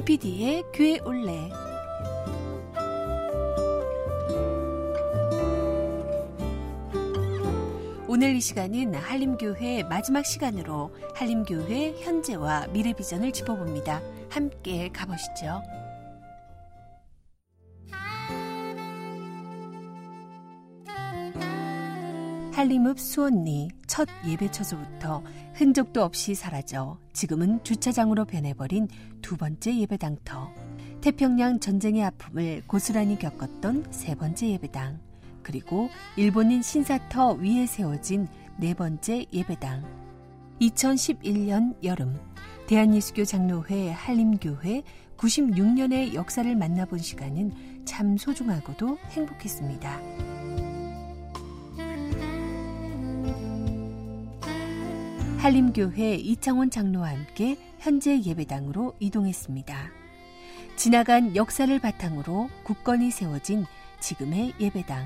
MPD의 교회 올레. 오늘 이 시간은 한림교회 마지막 시간으로 한림교회 현재와 미래 비전을 짚어봅니다. 함께 가보시죠. 한림읍 수원리 첫 예배처소부터 흔적도 없이 사라져 지금은 주차장으로 변해버린 두 번째 예배당터, 태평양 전쟁의 아픔을 고스란히 겪었던 세 번째 예배당, 그리고 일본인 신사터 위에 세워진 네 번째 예배당. 2011년 여름 대한예수교장로회 한림교회 96년의 역사를 만나본 시간은 참 소중하고도 행복했습니다. 한림교회 이창원 장로와 함께 현재 예배당으로 이동했습니다. 지나간 역사를 바탕으로 굳건히 세워진 지금의 예배당,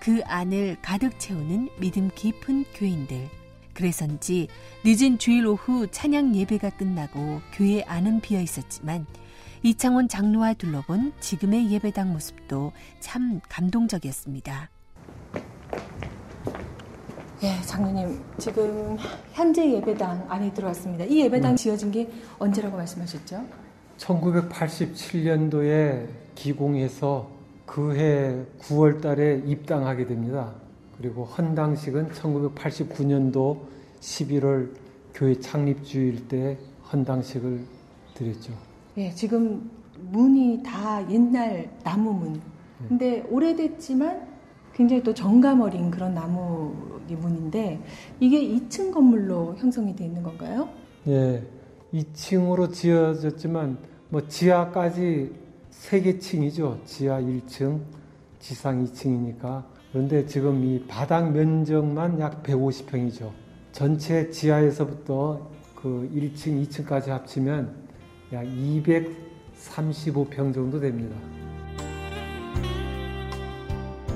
그 안을 가득 채우는 믿음 깊은 교인들. 그래서인지 늦은 주일 오후 찬양 예배가 끝나고 교회 안은 비어 있었지만 이창원 장로와 둘러본 지금의 예배당 모습도 참 감동적이었습니다. 예, 장로님, 지금 현재 예배당 안에 들어왔습니다. 이 예배당 지어진 게 언제라고 말씀하셨죠? 1987년도에 기공해서 그해 9월 달에 입당하게 됩니다. 그리고 헌당식은 1989년도 11월 교회 창립주일 때 헌당식을 드렸죠. 예, 지금 문이 다 옛날 나무 문. 근데 오래됐지만 굉장히 또 정감 어린 그런 나무 문인데, 이게 2층 건물로 형성이 되어 있는 건가요? 예, 2층으로 지어졌지만 뭐 지하까지 3개 층이죠. 지하 1층, 지상 2층이니까. 그런데 지금 이 바닥 면적만 약 150평이죠. 전체 지하에서부터 그 1층, 2층까지 합치면 약 235평 정도 됩니다.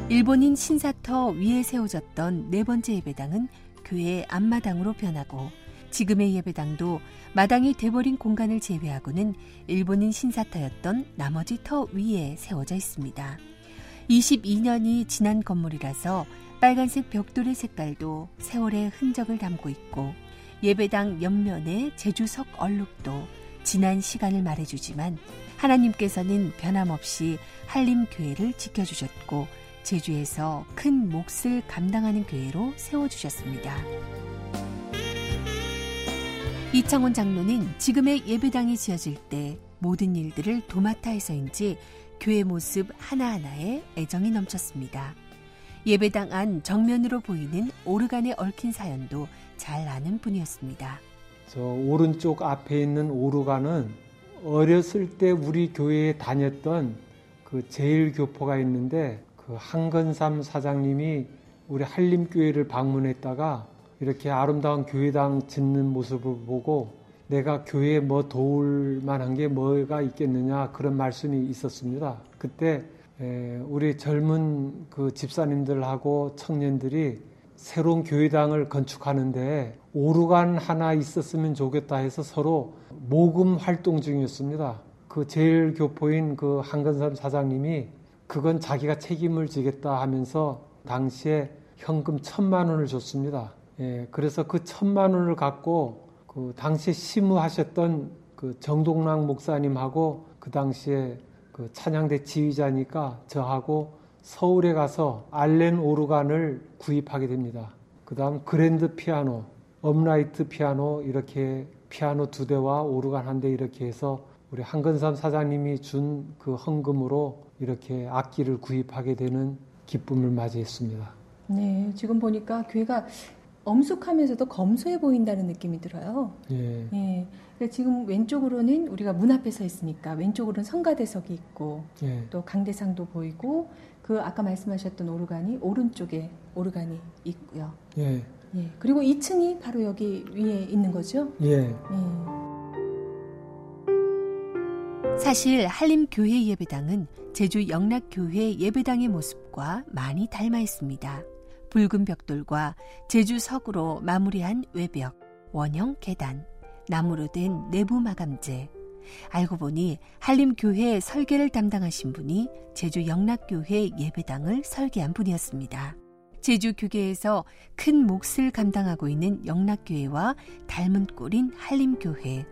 일본인 신사터 위에 세워졌던 네 번째 예배당은 교회의 앞마당으로 변하고, 지금의 예배당도 마당이 돼버린 공간을 제외하고는 일본인 신사터였던 나머지 터 위에 세워져 있습니다. 22년이 지난 건물이라서 빨간색 벽돌의 색깔도 세월의 흔적을 담고 있고, 예배당 옆면의 제주석 얼룩도 지난 시간을 말해주지만 하나님께서는 변함없이 한림교회를 지켜주셨고 제주에서 큰 몫을 감당하는 교회로 세워주셨습니다. 이창원 장로는 지금의 예배당이 지어질 때 모든 일들을 도맡아 해서인지 교회 모습 하나하나에 애정이 넘쳤습니다. 예배당 안 정면으로 보이는 오르간에 얽힌 사연도 잘 아는 분이었습니다. 저 오른쪽 앞에 있는 오르간은 어렸을 때 우리 교회에 다녔던 그 제일교포가 있는데, 그 한건삼 사장님이 우리 한림교회를 방문했다가 이렇게 아름다운 교회당 짓는 모습을 보고 내가 교회에 뭐 도울 만한 게 뭐가 있겠느냐, 그런 말씀이 있었습니다. 그때 우리 젊은 그 집사님들하고 청년들이 새로운 교회당을 건축하는데 오르간 하나 있었으면 좋겠다 해서 서로 모금 활동 중이었습니다. 그 제일 교포인 그 한건삼 사장님이 그건 자기가 책임을 지겠다 하면서 당시에 현금 1,000만 원을 줬습니다. 예, 그래서 그 1,000만 원을 갖고 그 당시에 시무하셨던 그 정동락 목사님하고 그 당시에 그 찬양대 지휘자니까 저하고 서울에 가서 알렌 오르간을 구입하게 됩니다. 그 다음 그랜드 피아노, 업라이트 피아노, 이렇게 피아노 2대와 오르간 1대 이렇게 해서 우리 한건삼 사장님이 준 그 헌금으로 이렇게 악기를 구입하게 되는 기쁨을 맞이했습니다. 네, 지금 보니까 교회가 엄숙하면서도 검소해 보인다는 느낌이 들어요. 예. 예. 그러니까 지금 왼쪽으로는 우리가 문 앞에 서 있으니까 왼쪽으로는 성가대석이 있고, 예, 또 강대상도 보이고, 그 아까 말씀하셨던 오르간이 오른쪽에 오르간이 있고요. 예. 예. 그리고 2층이 바로 여기 위에 있는 거죠? 예. 예. 사실 한림교회 예배당은 제주 영락교회 예배당의 모습과 많이 닮아 있습니다. 붉은 벽돌과 제주석으로 마무리한 외벽, 원형 계단, 나무로 된 내부 마감재, 알고 보니 한림교회 설계를 담당하신 분이 제주 영락교회 예배당을 설계한 분이었습니다. 제주 교계에서 큰 몫을 감당하고 있는 영락교회와 닮은 꼴인 한림교회.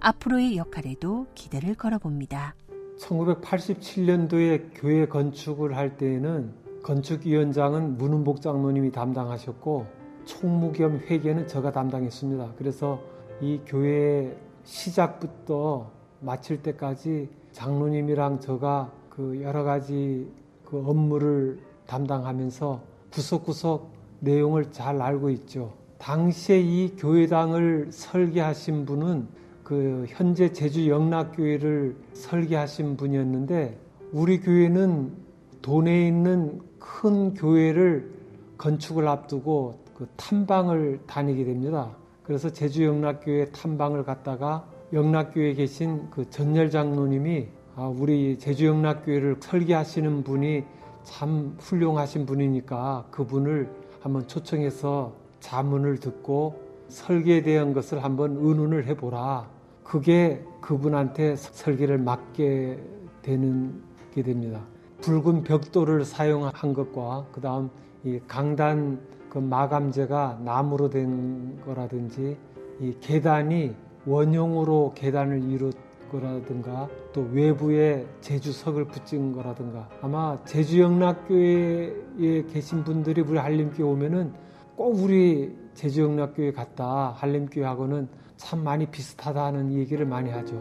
앞으로의 역할에도 기대를 걸어봅니다. 1987년도에 교회 건축을 할 때에는 건축위원장은 문은복 장로님이 담당하셨고 총무 겸 회계는 제가 담당했습니다. 그래서 이 교회 시작부터 마칠 때까지 장로님이랑 제가 그 여러 가지 그 업무를 담당하면서 구석구석 내용을 잘 알고 있죠. 당시에 이 교회당을 설계하신 분은 그 현재 제주 영락교회를 설계하신 분이었는데 우리 교회는 도내에 있는 큰 교회를 건축을 앞두고 그 탐방을 다니게 됩니다. 그래서 제주 영락교회 탐방을 갔다가 영락교회에 계신 그 전열 장로님이 우리 제주 영락교회를 설계하시는 분이 참 훌륭하신 분이니까 그분을 한번 초청해서 자문을 듣고 설계에 대한 것을 한번 의논을 해보라. 그게 그분한테 설계를 맡게 되는 게 됩니다. 붉은 벽돌을 사용한 것과 그 다음 이 강단 그 마감재가 나무로 된 거라든지 이 계단이 원형으로 계단을 이뤘 거라든가 또 외부에 제주석을 붙인 거라든가 아마 제주영락교회에 계신 분들이 우리 한림교회 오면은 꼭 우리 제주영락교회 갔다 한림교회하고는 참 많이 비슷하다는 얘기를 많이 하죠.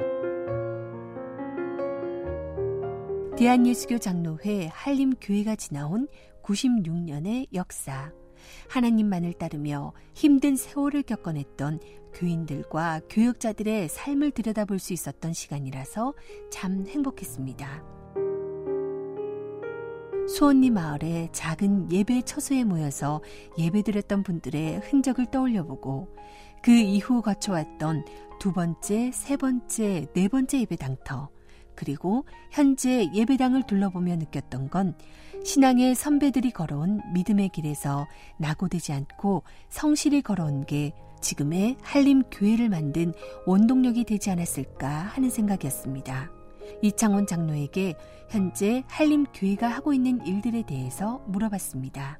대한예수교장로회 한림교회가 지나온 96년의 역사, 하나님만을 따르며 힘든 세월을 겪어냈던 교인들과 교역자들의 삶을 들여다볼 수 있었던 시간이라서 참 행복했습니다. 수원리 마을의 작은 예배 처소에 모여서 예배드렸던 분들의 흔적을 떠올려보고 그 이후 거쳐왔던 두 번째, 세 번째, 네 번째 예배당터 그리고 현재 예배당을 둘러보며 느꼈던 건 신앙의 선배들이 걸어온 믿음의 길에서 낙오되지 않고 성실히 걸어온 게 지금의 한림교회를 만든 원동력이 되지 않았을까 하는 생각이었습니다. 이창원 장로에게 현재 한림교회가 하고 있는 일들에 대해서 물어봤습니다.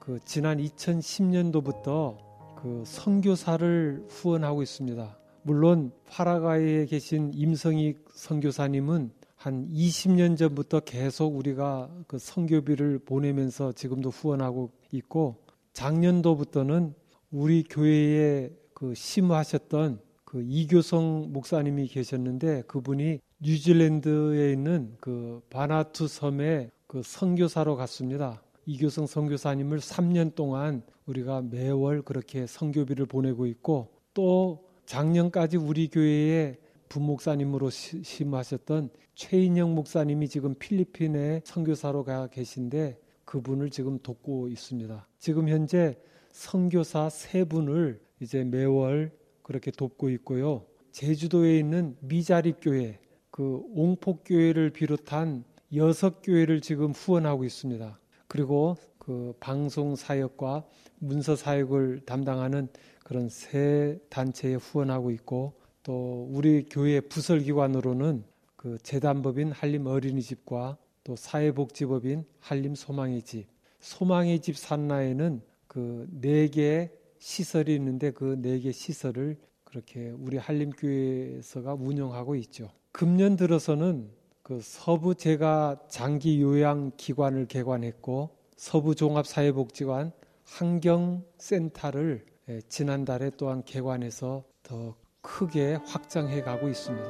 그 지난 2010년도부터 그 선교사를 후원하고 있습니다. 물론 파라과이에 계신 임성익 선교사님은 한 20년 전부터 계속 우리가 그 선교비를 보내면서 지금도 후원하고 있고 작년도부터는 우리 교회에 그 심화하셨던 그 이교성 목사님이 계셨는데 그분이 뉴질랜드에 있는 그 바나투 섬에 그 선교사로 갔습니다. 이교성 선교사님을 3년 동안 우리가 매월 그렇게 선교비를 보내고 있고 또 작년까지 우리 교회에 부목사님으로 심하셨던 최인영 목사님이 지금 필리핀에 선교사로 가 계신데 그분을 지금 돕고 있습니다. 지금 현재 선교사 3분을 이제 매월 그렇게 돕고 있고요. 제주도에 있는 미자립교회 그 옹폭교회를 비롯한 6교회를 지금 후원하고 있습니다. 그리고 그 방송사역과 문서사역을 담당하는 그런 3단체에 후원하고 있고 또 우리 교회 부설기관으로는 그 재단법인 한림어린이집과 또 사회복지법인 한림소망의집, 소망의집 산하에는 그 4개 시설이 있는데 그 4개 시설을 그렇게 우리 한림교회에서가 운영하고 있죠. 금년 들어서는 그 서부 제가 장기 요양 기관을 개관했고 서부 종합 사회복지관 환경 센터를 지난달에 또한 개관해서 더 크게 확장해 가고 있습니다.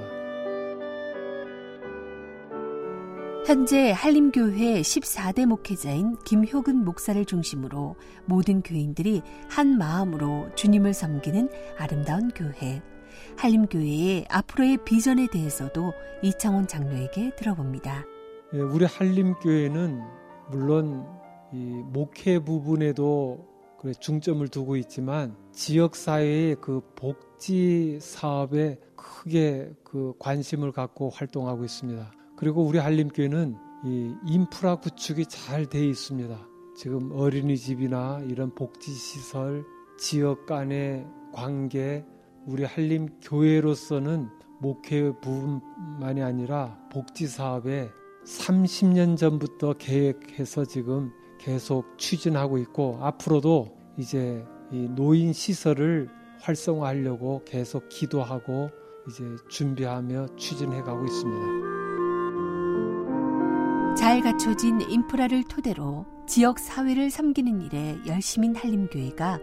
현재 한림교회 14대 목회자인 김효근 목사를 중심으로 모든 교인들이 한 마음으로 주님을 섬기는 아름다운 교회. 한림교회의 앞으로의 비전에 대해서도 이창원 장로에게 들어봅니다. 우리 한림교회는 물론 이 목회 부분에도 중점을 두고 있지만 지역사회의 그 복지 사업에 크게 그 관심을 갖고 활동하고 있습니다. 그리고 우리 한림교회는 이 인프라 구축이 잘 돼 있습니다. 지금 어린이집이나 이런 복지시설, 지역 간의 관계, 우리 한림교회로서는 목회 부분만이 아니라 복지사업에 30년 전부터 계획해서 지금 계속 추진하고 있고, 앞으로도 이제 이 노인 시설을 활성화하려고 계속 기도하고 이제 준비하며 추진해 가고 있습니다. 잘 갖춰진 인프라를 토대로 지역 사회를 섬기는 일에 열심인 한림교회가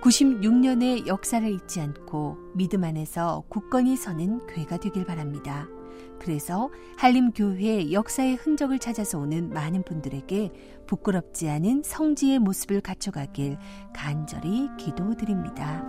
96년의 역사를 잊지 않고 믿음 안에서 굳건히 서는 교회가 되길 바랍니다. 그래서 한림교회 역사의 흔적을 찾아서 오는 많은 분들에게 부끄럽지 않은 성지의 모습을 갖춰가길 간절히 기도드립니다.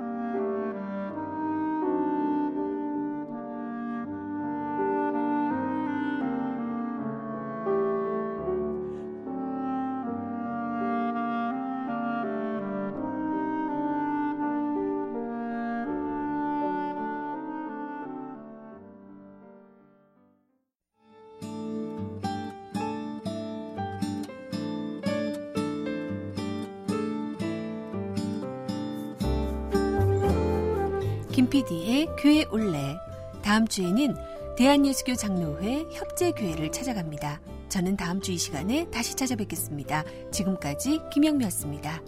김PD의 교회 올레, 다음 주에는 대한예수교장로회 협재교회를 찾아갑니다. 저는 다음 주 이 시간에 다시 찾아뵙겠습니다. 지금까지 김영미였습니다.